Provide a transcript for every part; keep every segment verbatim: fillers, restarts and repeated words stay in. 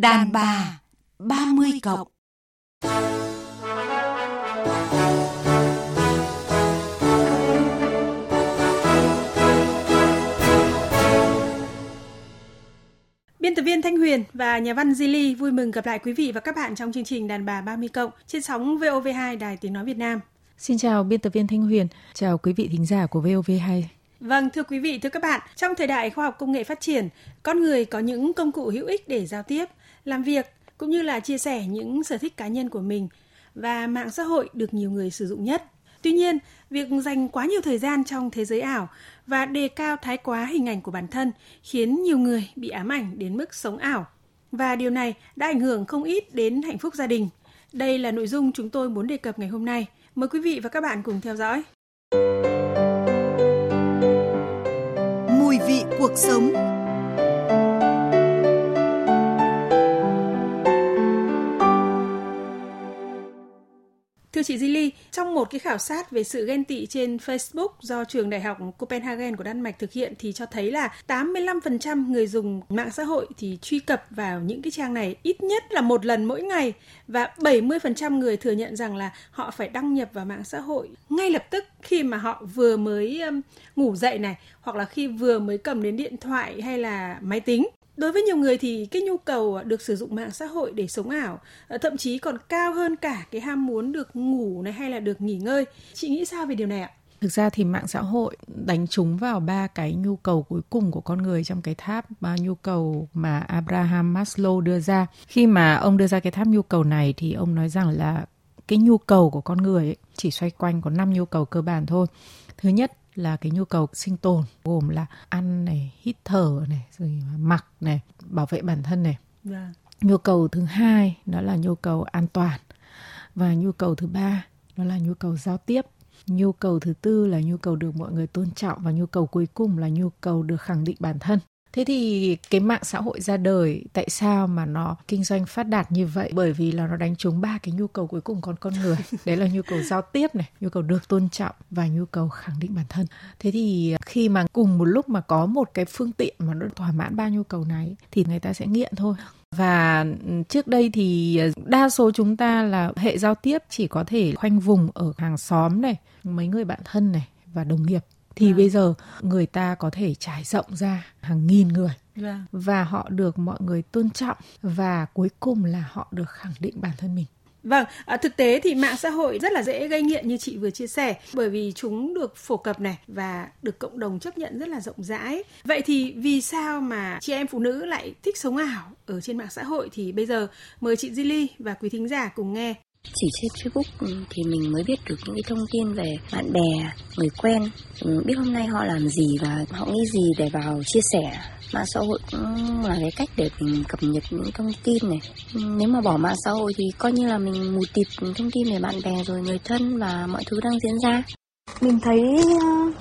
Đàn bà ba mươi cộng. Biên tập viên Thanh Huyền và nhà văn Gilly vui mừng gặp lại quý vị và các bạn trong chương trình Đàn bà ba mươi cộng trên sóng vê o vê hai Đài Tiếng nói Việt Nam. Xin chào biên tập viên Thanh Huyền, chào quý vị thính giả của vê o vê hai. Vâng, thưa quý vị, thưa các bạn, trong thời đại khoa học công nghệ phát triển, con người có những công cụ hữu ích để giao tiếp, làm việc cũng như là chia sẻ những sở thích cá nhân của mình, và mạng xã hội được nhiều người sử dụng nhất. Tuy nhiên, việc dành quá nhiều thời gian trong thế giới ảo và đề cao thái quá hình ảnh của bản thân khiến nhiều người bị ám ảnh đến mức sống ảo, và điều này đã ảnh hưởng không ít đến hạnh phúc gia đình. Đây là nội dung chúng tôi muốn đề cập ngày hôm nay. Mời quý vị và các bạn cùng theo dõi. Mùi vị cuộc sống. Thưa chị Gilly, trong một cái khảo sát về sự ghen tị trên Facebook do trường đại học Copenhagen của Đan Mạch thực hiện thì cho thấy là tám mươi lăm phần trăm người dùng mạng xã hội thì truy cập vào những cái trang này ít nhất là một lần mỗi ngày, và bảy mươi phần trăm người thừa nhận rằng là họ phải đăng nhập vào mạng xã hội ngay lập tức khi mà họ vừa mới ngủ dậy này, hoặc là khi vừa mới cầm đến điện thoại hay là máy tính. Đối với nhiều người thì cái nhu cầu được sử dụng mạng xã hội để sống ảo thậm chí còn cao hơn cả cái ham muốn được ngủ này hay là được nghỉ ngơi. Chị nghĩ sao về điều này ạ? Thực ra thì mạng xã hội đánh trúng vào ba cái nhu cầu cuối cùng của con người trong cái tháp ba nhu cầu mà Abraham Maslow đưa ra. Khi mà ông đưa ra cái tháp nhu cầu này thì ông nói rằng là cái nhu cầu của con người ấy chỉ xoay quanh có năm nhu cầu cơ bản thôi. Thứ nhất là cái nhu cầu sinh tồn, gồm là ăn này, hít thở này, rồi mặc này, bảo vệ bản thân này. Yeah. Nhu cầu thứ hai đó là nhu cầu an toàn, và nhu cầu thứ ba đó là nhu cầu giao tiếp. Nhu cầu thứ tư là nhu cầu được mọi người tôn trọng, và nhu cầu cuối cùng là nhu cầu được khẳng định bản thân. Thế thì cái mạng xã hội ra đời, tại sao mà nó kinh doanh phát đạt như vậy? Bởi vì là nó đánh trúng ba cái nhu cầu cuối cùng con con người. Đấy là nhu cầu giao tiếp này, nhu cầu được tôn trọng và nhu cầu khẳng định bản thân. Thế thì khi mà cùng một lúc mà có một cái phương tiện mà nó thỏa mãn ba nhu cầu này thì người ta sẽ nghiện thôi. Và trước đây thì đa số chúng ta là hệ giao tiếp chỉ có thể khoanh vùng ở hàng xóm này, mấy người bạn thân này và đồng nghiệp. Thì yeah. bây giờ người ta có thể trải rộng ra hàng nghìn người yeah. và họ được mọi người tôn trọng, và cuối cùng là họ được khẳng định bản thân mình. Vâng, à, thực tế thì mạng xã hội rất là dễ gây nghiện như chị vừa chia sẻ, bởi vì chúng được phổ cập này và được cộng đồng chấp nhận rất là rộng rãi. Vậy thì vì sao mà chị em phụ nữ lại thích sống ảo ở trên mạng xã hội thì bây giờ mời chị Gilly và quý thính giả cùng nghe. Chỉ trên Facebook thì mình mới biết được những cái thông tin về bạn bè, người quen, mình biết hôm nay họ làm gì và họ nghĩ gì để vào chia sẻ. Mạng xã hội cũng là cái cách để mình cập nhật những thông tin này. Nếu mà bỏ mạng xã hội thì coi như là mình mù tịt thông tin về bạn bè rồi người thân và mọi thứ đang diễn ra. Mình thấy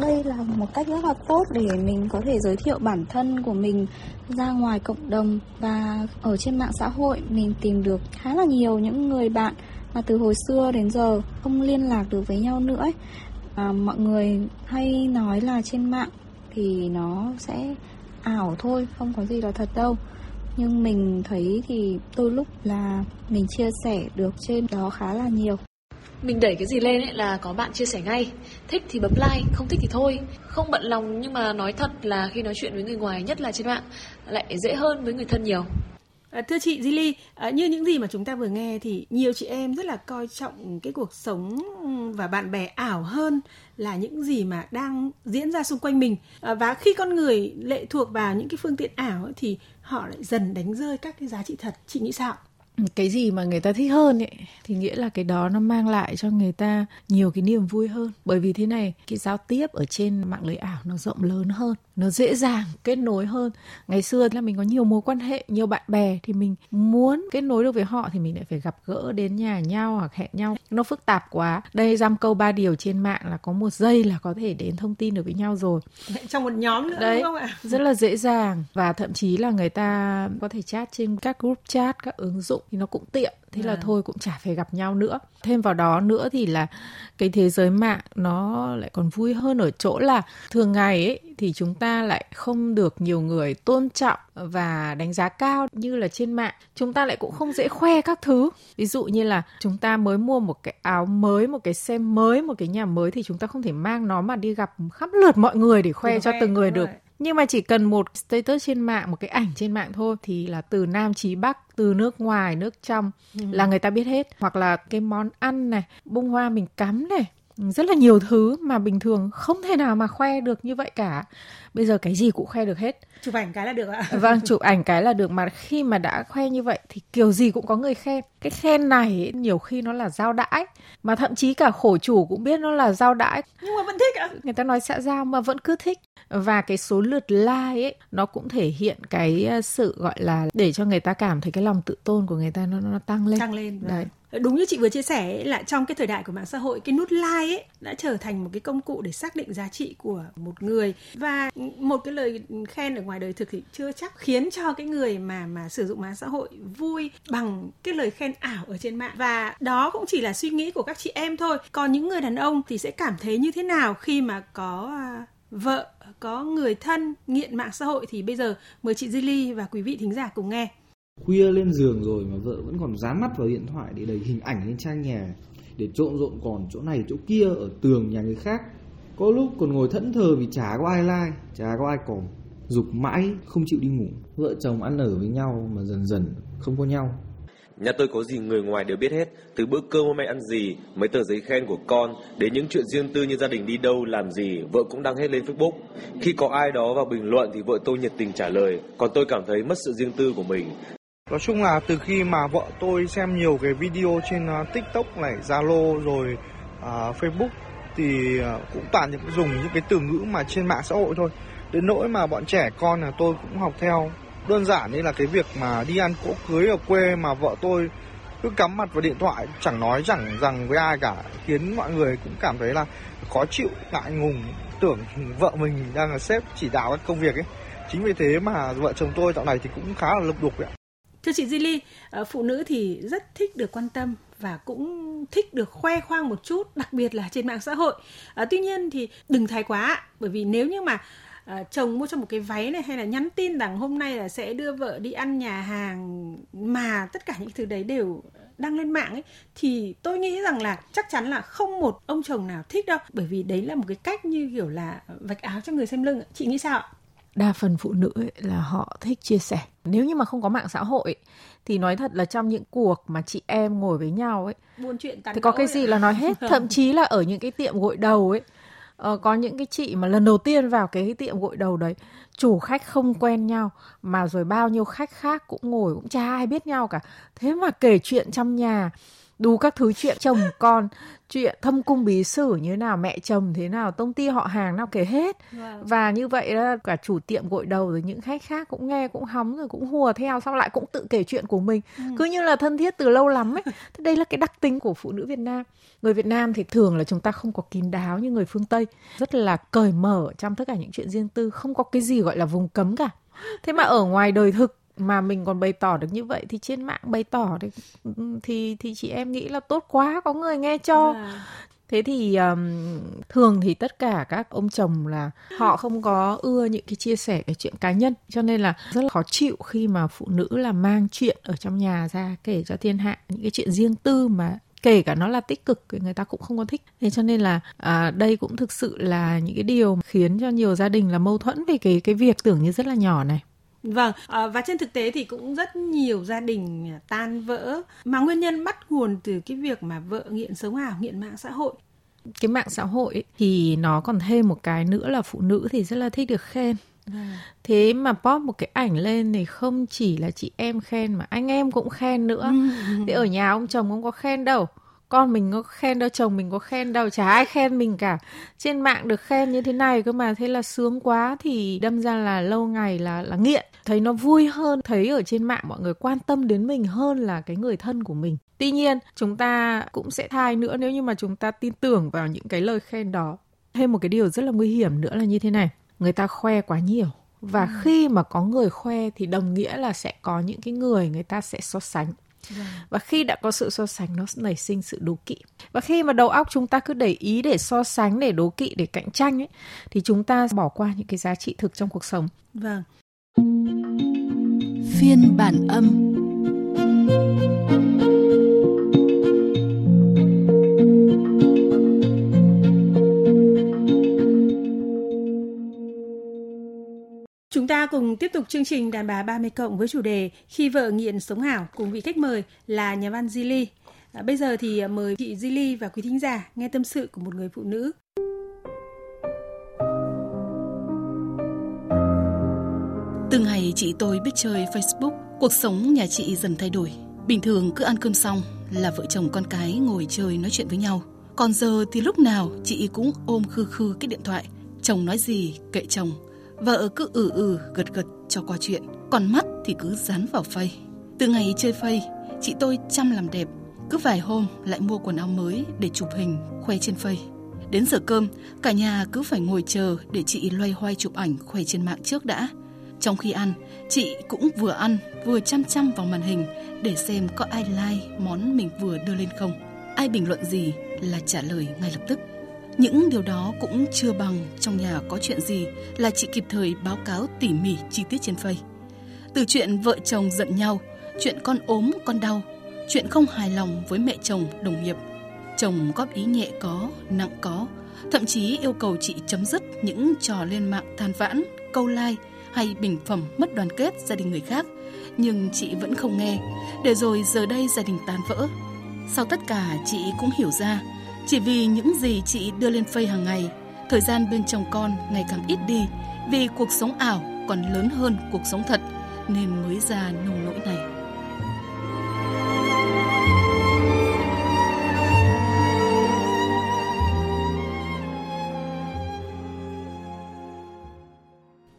đây là một cách rất là tốt để mình có thể giới thiệu bản thân của mình ra ngoài cộng đồng, và ở trên mạng xã hội mình tìm được khá là nhiều những người bạn mà từ hồi xưa đến giờ không liên lạc được với nhau nữa ấy. À, mọi người hay nói là trên mạng thì nó sẽ ảo thôi, không có gì là thật đâu. Nhưng mình thấy thì đôi lúc là mình chia sẻ được trên đó khá là nhiều. Mình đẩy cái gì lên ấy là có bạn chia sẻ ngay. Thích thì bấm like, không thích thì thôi. Không bận lòng, nhưng mà nói thật là khi nói chuyện với người ngoài, nhất là trên mạng, lại dễ hơn với người thân nhiều. Thưa chị Gilly, như những gì mà chúng ta vừa nghe thì nhiều chị em rất là coi trọng cái cuộc sống và bạn bè ảo hơn là những gì mà đang diễn ra xung quanh mình. Và khi con người lệ thuộc vào những cái phương tiện ảo thì họ lại dần đánh rơi các cái giá trị thật. Chị nghĩ sao? Cái gì mà người ta thích hơn ấy, thì nghĩa là cái đó nó mang lại cho người ta nhiều cái niềm vui hơn. Bởi vì thế này, cái giao tiếp ở trên mạng lưới ảo nó rộng lớn hơn, nó dễ dàng kết nối hơn. Ngày xưa là mình có nhiều mối quan hệ, nhiều bạn bè, thì mình muốn kết nối được với họ thì mình lại phải gặp gỡ đến nhà nhau hoặc hẹn nhau. Nó phức tạp quá. Đây, dăm câu ba điều trên mạng là có một giây là có thể đến thông tin được với nhau rồi. Trong một nhóm nữa đấy, đúng không ạ? Rất là dễ dàng. Và thậm chí là người ta có thể chat trên các group chat, các ứng dụng thì nó cũng tiện. thế à. Là thôi cũng chả phải gặp nhau nữa. Thêm vào đó nữa thì là cái thế giới mạng nó lại còn vui hơn ở chỗ là thường ngày ấy thì chúng ta lại không được nhiều người tôn trọng và đánh giá cao như là trên mạng. Chúng ta lại cũng không dễ khoe các thứ. Ví dụ như là chúng ta mới mua một cái áo mới, một cái xe mới, một cái nhà mới thì chúng ta không thể mang nó mà đi gặp khắp lượt mọi người để khoe, khoe cho từng người được. Rồi. Nhưng mà chỉ cần một status trên mạng, một cái ảnh trên mạng thôi thì là từ Nam chí Bắc, từ nước ngoài, nước trong ừ. là người ta biết hết. Hoặc là cái món ăn này, bông hoa mình cắm này, rất là nhiều thứ mà bình thường không thể nào mà khoe được như vậy cả. Bây giờ cái gì cũng khoe được hết. Chụp ảnh cái là được ạ. Vâng, chụp ảnh cái là được, mà khi mà đã khoe như vậy thì kiểu gì cũng có người khen. Cái khen này nhiều khi nó là giao đãi, mà thậm chí cả khổ chủ cũng biết nó là giao đãi. Nhưng mà vẫn thích ạ. Người ta nói xã giao mà vẫn cứ thích. Và cái số lượt like ấy, nó cũng thể hiện cái sự gọi là để cho người ta cảm thấy cái lòng tự tôn của người ta nó, nó tăng lên. Tăng lên. Đấy. Đúng như chị vừa chia sẻ ấy, là trong cái thời đại của mạng xã hội, cái nút like ấy đã trở thành một cái công cụ để xác định giá trị của một người. Và một cái lời khen ở ngoài đời thực thì chưa chắc khiến cho cái người mà mà sử dụng mạng xã hội vui bằng cái lời khen ảo ở trên mạng. Và đó cũng chỉ là suy nghĩ của các chị em thôi. Còn những người đàn ông thì sẽ cảm thấy như thế nào khi mà có vợ, có người thân nghiện mạng xã hội thì bây giờ mời chị Gilly và quý vị thính giả cùng nghe. Khuya lên giường rồi mà vợ vẫn còn dán mắt vào điện thoại để đẩy hình ảnh lên trang nhà, để trộn rộn còn chỗ này chỗ kia ở tường nhà người khác. Có lúc còn ngồi thẫn thờ vì chả có ai like, chả có ai còm, dục mãi không chịu đi ngủ. Vợ chồng ăn ở với nhau mà dần dần không có nhau. Nhà tôi có gì người ngoài đều biết hết, từ bữa cơm hôm nay ăn gì, mấy tờ giấy khen của con, đến những chuyện riêng tư như gia đình đi đâu, làm gì, vợ cũng đăng hết lên Facebook. Khi có ai đó vào bình luận thì vợ tôi nhiệt tình trả lời, còn tôi cảm thấy mất sự riêng tư của mình. Nói chung là từ khi mà vợ tôi xem nhiều cái video trên TikTok này, Zalo rồi uh, Facebook thì cũng toàn những dùng những cái từ ngữ mà trên mạng xã hội thôi. Đến nỗi mà bọn trẻ con là tôi cũng học theo. Đơn giản như là cái việc mà đi ăn cỗ cưới ở quê mà vợ tôi cứ cắm mặt vào điện thoại, chẳng nói chẳng rằng với ai cả, khiến mọi người cũng cảm thấy là khó chịu, ngại ngùng, tưởng vợ mình đang là sếp chỉ đạo các công việc ấy. Chính vì thế mà vợ chồng tôi dạo này thì cũng khá là lục đục ạ. Thưa chị Gilly, phụ nữ thì rất thích được quan tâm và cũng thích được khoe khoang một chút, đặc biệt là trên mạng xã hội. À, tuy nhiên thì đừng thái quá, bởi vì nếu như mà à, chồng mua cho một cái váy này hay là nhắn tin rằng hôm nay là sẽ đưa vợ đi ăn nhà hàng mà tất cả những thứ đấy đều đăng lên mạng ấy, thì tôi nghĩ rằng là chắc chắn là không một ông chồng nào thích đâu, bởi vì đấy là một cái cách như kiểu là vạch áo cho người xem lưng. Chị nghĩ sao ạ? Đa phần phụ nữ ấy là họ thích chia sẻ. Nếu như mà không có mạng xã hội ấy, thì nói thật là trong những cuộc mà chị em ngồi với nhau ấy, buôn chuyện tán thì có cái gì là nói hết. Thậm chí là ở những cái tiệm gội đầu ấy, Ờ, có những cái chị mà lần đầu tiên vào cái tiệm gội đầu đấy, chủ khách không quen nhau, mà rồi bao nhiêu khách khác cũng ngồi, cũng chả ai biết nhau cả. Thế mà kể chuyện trong nhà, đủ các thứ chuyện chồng con, chuyện thâm cung bí sử như nào, mẹ chồng thế nào, tông ti họ hàng nào, kể hết. Wow. Và như vậy là cả chủ tiệm gội đầu rồi những khách khác cũng nghe, cũng hóng rồi cũng hùa theo, xong lại cũng tự kể chuyện của mình. Ừ. Cứ như là thân thiết từ lâu lắm ấy. Thế đây là cái đặc tính của phụ nữ Việt Nam. Người Việt Nam thì thường là chúng ta không có kín đáo như người phương Tây, rất là cởi mở trong tất cả những chuyện riêng tư, không có cái gì gọi là vùng cấm cả. Thế mà ở ngoài đời thực mà mình còn bày tỏ được như vậy thì trên mạng bày tỏ thì, thì, thì chị em nghĩ là tốt quá, có người nghe cho. À. Thế thì um, thường thì tất cả các ông chồng là họ không có ưa những cái chia sẻ cái chuyện cá nhân, cho nên là rất là khó chịu khi mà phụ nữ là mang chuyện ở trong nhà ra kể cho thiên hạ, những cái chuyện riêng tư mà kể cả nó là tích cực thì người ta cũng không có thích. Thế cho nên là à, đây cũng thực sự là những cái điều khiến cho nhiều gia đình là mâu thuẫn về cái, cái việc tưởng như rất là nhỏ này. Vâng, và trên thực tế thì cũng rất nhiều gia đình tan vỡ mà nguyên nhân bắt nguồn từ cái việc mà vợ nghiện sống ảo, nghiện mạng xã hội. Cái mạng xã hội ấy, thì nó còn thêm một cái nữa là phụ nữ thì rất là thích được khen. À. Thế mà pop một cái ảnh lên thì không chỉ là chị em khen mà anh em cũng khen nữa. Thế ở nhà ông chồng không có khen đâu, con mình có khen đâu, chồng mình có khen đâu, chả ai khen mình cả. Trên mạng được khen như thế này cơ mà, thế là sướng quá, thì đâm ra là lâu ngày là, là nghiện. Thấy nó vui hơn, thấy ở trên mạng mọi người quan tâm đến mình hơn là cái người thân của mình. Tuy nhiên, chúng ta cũng sẽ thai nữa nếu như mà chúng ta tin tưởng vào những cái lời khen đó. Thêm một cái điều rất là nguy hiểm nữa là như thế này, người ta khoe quá nhiều. Và khi mà có người khoe thì đồng nghĩa là sẽ có những cái người người ta sẽ so sánh. Yeah. Và khi đã có sự so sánh, nó nảy sinh sự đố kỵ. Và khi mà đầu óc chúng ta cứ để ý để so sánh, để đố kỵ, để cạnh tranh ấy, thì chúng ta bỏ qua những cái giá trị thực trong cuộc sống. Vâng. Phiên bản âm. Chúng ta cùng tiếp tục chương trình Đàn Bà ba mươi cộng với chủ đề Khi vợ nghiện sống ảo cùng vị khách mời là nhà văn Di Ly. À, bây giờ thì mời chị Di Ly và quý thính giả nghe tâm sự của một người phụ nữ. Từng ngày chị tôi biết chơi Facebook, cuộc sống nhà chị dần thay đổi. Bình thường cứ ăn cơm xong là vợ chồng con cái ngồi chơi nói chuyện với nhau. Còn giờ thì lúc nào chị cũng ôm khư khư cái điện thoại, chồng nói gì kệ chồng. Vợ cứ ừ ừ gật gật cho qua chuyện, còn mắt thì cứ dán vào phây. Từ ngày chơi phây, chị tôi chăm làm đẹp, cứ vài hôm lại mua quần áo mới để chụp hình khoe trên phây. Đến giờ cơm, cả nhà cứ phải ngồi chờ để chị loay hoay chụp ảnh khoe trên mạng trước đã. Trong khi ăn, chị cũng vừa ăn vừa chăm chăm vào màn hình để xem có ai like món mình vừa đưa lên không, ai bình luận gì là trả lời ngay lập tức. Những điều đó cũng chưa bằng trong nhà có chuyện gì là chị kịp thời báo cáo tỉ mỉ chi tiết trên Facebook. Từ chuyện vợ chồng giận nhau, chuyện con ốm con đau, chuyện không hài lòng với mẹ chồng đồng nghiệp, chồng góp ý nhẹ có, nặng có, thậm chí yêu cầu chị chấm dứt những trò lên mạng than vãn, câu like hay bình phẩm mất đoàn kết gia đình người khác, nhưng chị vẫn không nghe, để rồi giờ đây gia đình tan vỡ. Sau tất cả chị cũng hiểu ra, chỉ vì những gì chị đưa lên Facebook hàng ngày, thời gian bên chồng con ngày càng ít đi vì cuộc sống ảo còn lớn hơn cuộc sống thật nên mới ra nông nỗi này.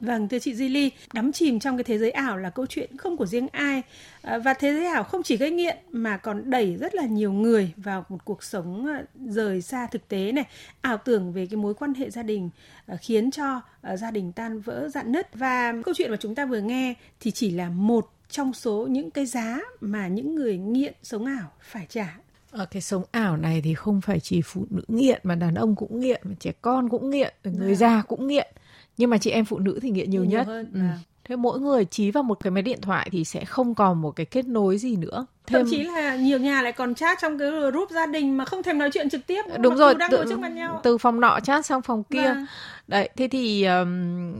Vâng, thưa chị Di Ly, đắm chìm trong cái thế giới ảo là câu chuyện không của riêng ai. Và thế giới ảo không chỉ gây nghiện mà còn đẩy rất là nhiều người vào một cuộc sống rời xa thực tế này, ảo tưởng về cái mối quan hệ gia đình khiến cho gia đình tan vỡ rạn nứt. Và câu chuyện mà chúng ta vừa nghe thì chỉ là một trong số những cái giá mà những người nghiện sống ảo phải trả. Ở cái sống ảo này thì không phải chỉ phụ nữ nghiện mà đàn ông cũng nghiện, mà trẻ con cũng nghiện, người à. già cũng nghiện. Nhưng mà chị em phụ nữ thì nghiện nhiều, nhiều nhất. Hơn. Ừ. À. Thế mỗi người chí vào một cái máy điện thoại thì sẽ không còn một cái kết nối gì nữa. Thêm... Thậm chí là nhiều nhà lại còn chat trong cái group gia đình mà không thèm nói chuyện trực tiếp. Đúng mặc rồi, đang từ, ngồi trước mặt nhau. Từ phòng nọ chat sang phòng kia. Mà... Đấy, thế thì um,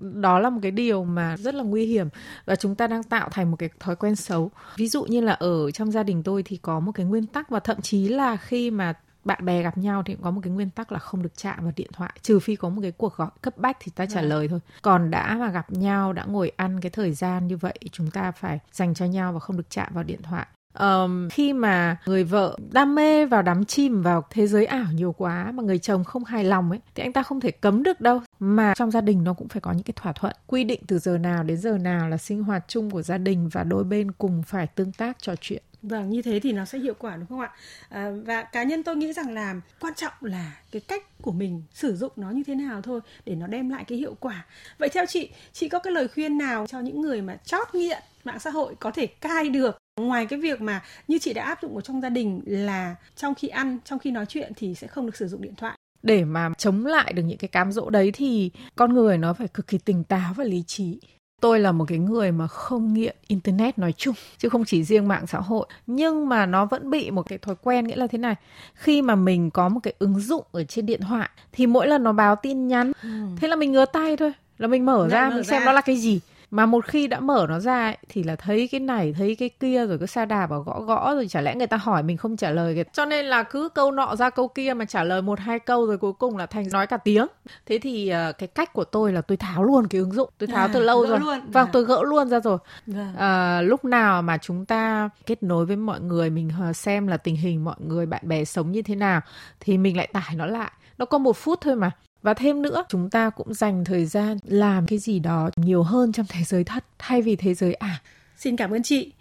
đó là một cái điều mà rất là nguy hiểm. Và chúng ta đang tạo thành một cái thói quen xấu. Ví dụ như là ở trong gia đình tôi thì có một cái nguyên tắc, và thậm chí là khi mà bạn bè gặp nhau thì cũng có một cái nguyên tắc là không được chạm vào điện thoại, trừ phi có một cái cuộc gọi cấp bách thì ta trả lời thôi. Còn đã mà gặp nhau, đã ngồi ăn cái thời gian như vậy, chúng ta phải dành cho nhau và không được chạm vào điện thoại. Um, khi mà người vợ đam mê vào, đắm chìm vào thế giới ảo nhiều quá mà người chồng không hài lòng ấy, thì anh ta không thể cấm được đâu. Mà trong gia đình nó cũng phải có những cái thỏa thuận, quy định từ giờ nào đến giờ nào là sinh hoạt chung của gia đình và đôi bên cùng phải tương tác, trò chuyện. Vâng, như thế thì nó sẽ hiệu quả, đúng không ạ? À, và cá nhân tôi nghĩ rằng là quan trọng là cái cách của mình sử dụng nó như thế nào thôi để nó đem lại cái hiệu quả. Vậy theo chị, chị có cái lời khuyên nào cho những người mà chót nghiện mạng xã hội có thể cai được? Ngoài cái việc mà như chị đã áp dụng ở trong gia đình là trong khi ăn, trong khi nói chuyện thì sẽ không được sử dụng điện thoại. Để mà chống lại được những cái cám dỗ đấy thì con người nó phải cực kỳ tỉnh táo và lý trí. Tôi là một cái người mà không nghiện Internet nói chung, chứ không chỉ riêng mạng xã hội. Nhưng mà nó vẫn bị một cái thói quen, nghĩa là thế này. Khi mà mình có một cái ứng dụng ở trên điện thoại thì mỗi lần nó báo tin nhắn, ừ. thế là mình ngứa tay thôi, là mình mở ra, mở mình ra. Xem nó là cái gì. Mà một khi đã mở nó ra ấy, thì là thấy cái này, thấy cái kia, rồi cứ sa đà vào gõ gõ, rồi chả lẽ người ta hỏi mình không trả lời. Cho nên là cứ câu nọ ra câu kia mà trả lời một hai câu rồi cuối cùng là thành nói cả tiếng. Thế thì cái cách của tôi là tôi tháo luôn cái ứng dụng. Tôi tháo à, từ lâu rồi. Luôn. Vâng, à. tôi gỡ luôn ra rồi. À. À, lúc nào mà chúng ta kết nối với mọi người, mình xem là tình hình mọi người, bạn bè sống như thế nào, thì mình lại tải nó lại. Nó có một phút thôi mà. Và thêm nữa, chúng ta cũng dành thời gian làm cái gì đó nhiều hơn trong thế giới thật thay vì thế giới ảo. Xin cảm ơn chị.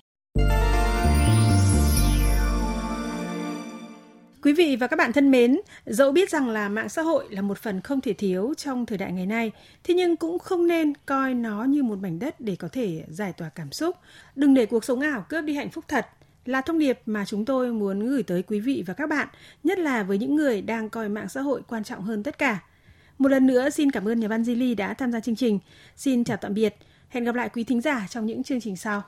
Quý vị và các bạn thân mến, dẫu biết rằng là mạng xã hội là một phần không thể thiếu trong thời đại ngày nay, thế nhưng cũng không nên coi nó như một mảnh đất để có thể giải tỏa cảm xúc. Đừng để cuộc sống ảo cướp đi hạnh phúc thật. là thông điệp mà chúng tôi muốn gửi tới quý vị và các bạn, nhất là với những người đang coi mạng xã hội quan trọng hơn tất cả. Một lần nữa xin cảm ơn nhà văn Gilly đã tham gia chương trình. Xin chào tạm biệt, hẹn gặp lại quý thính giả trong những chương trình sau.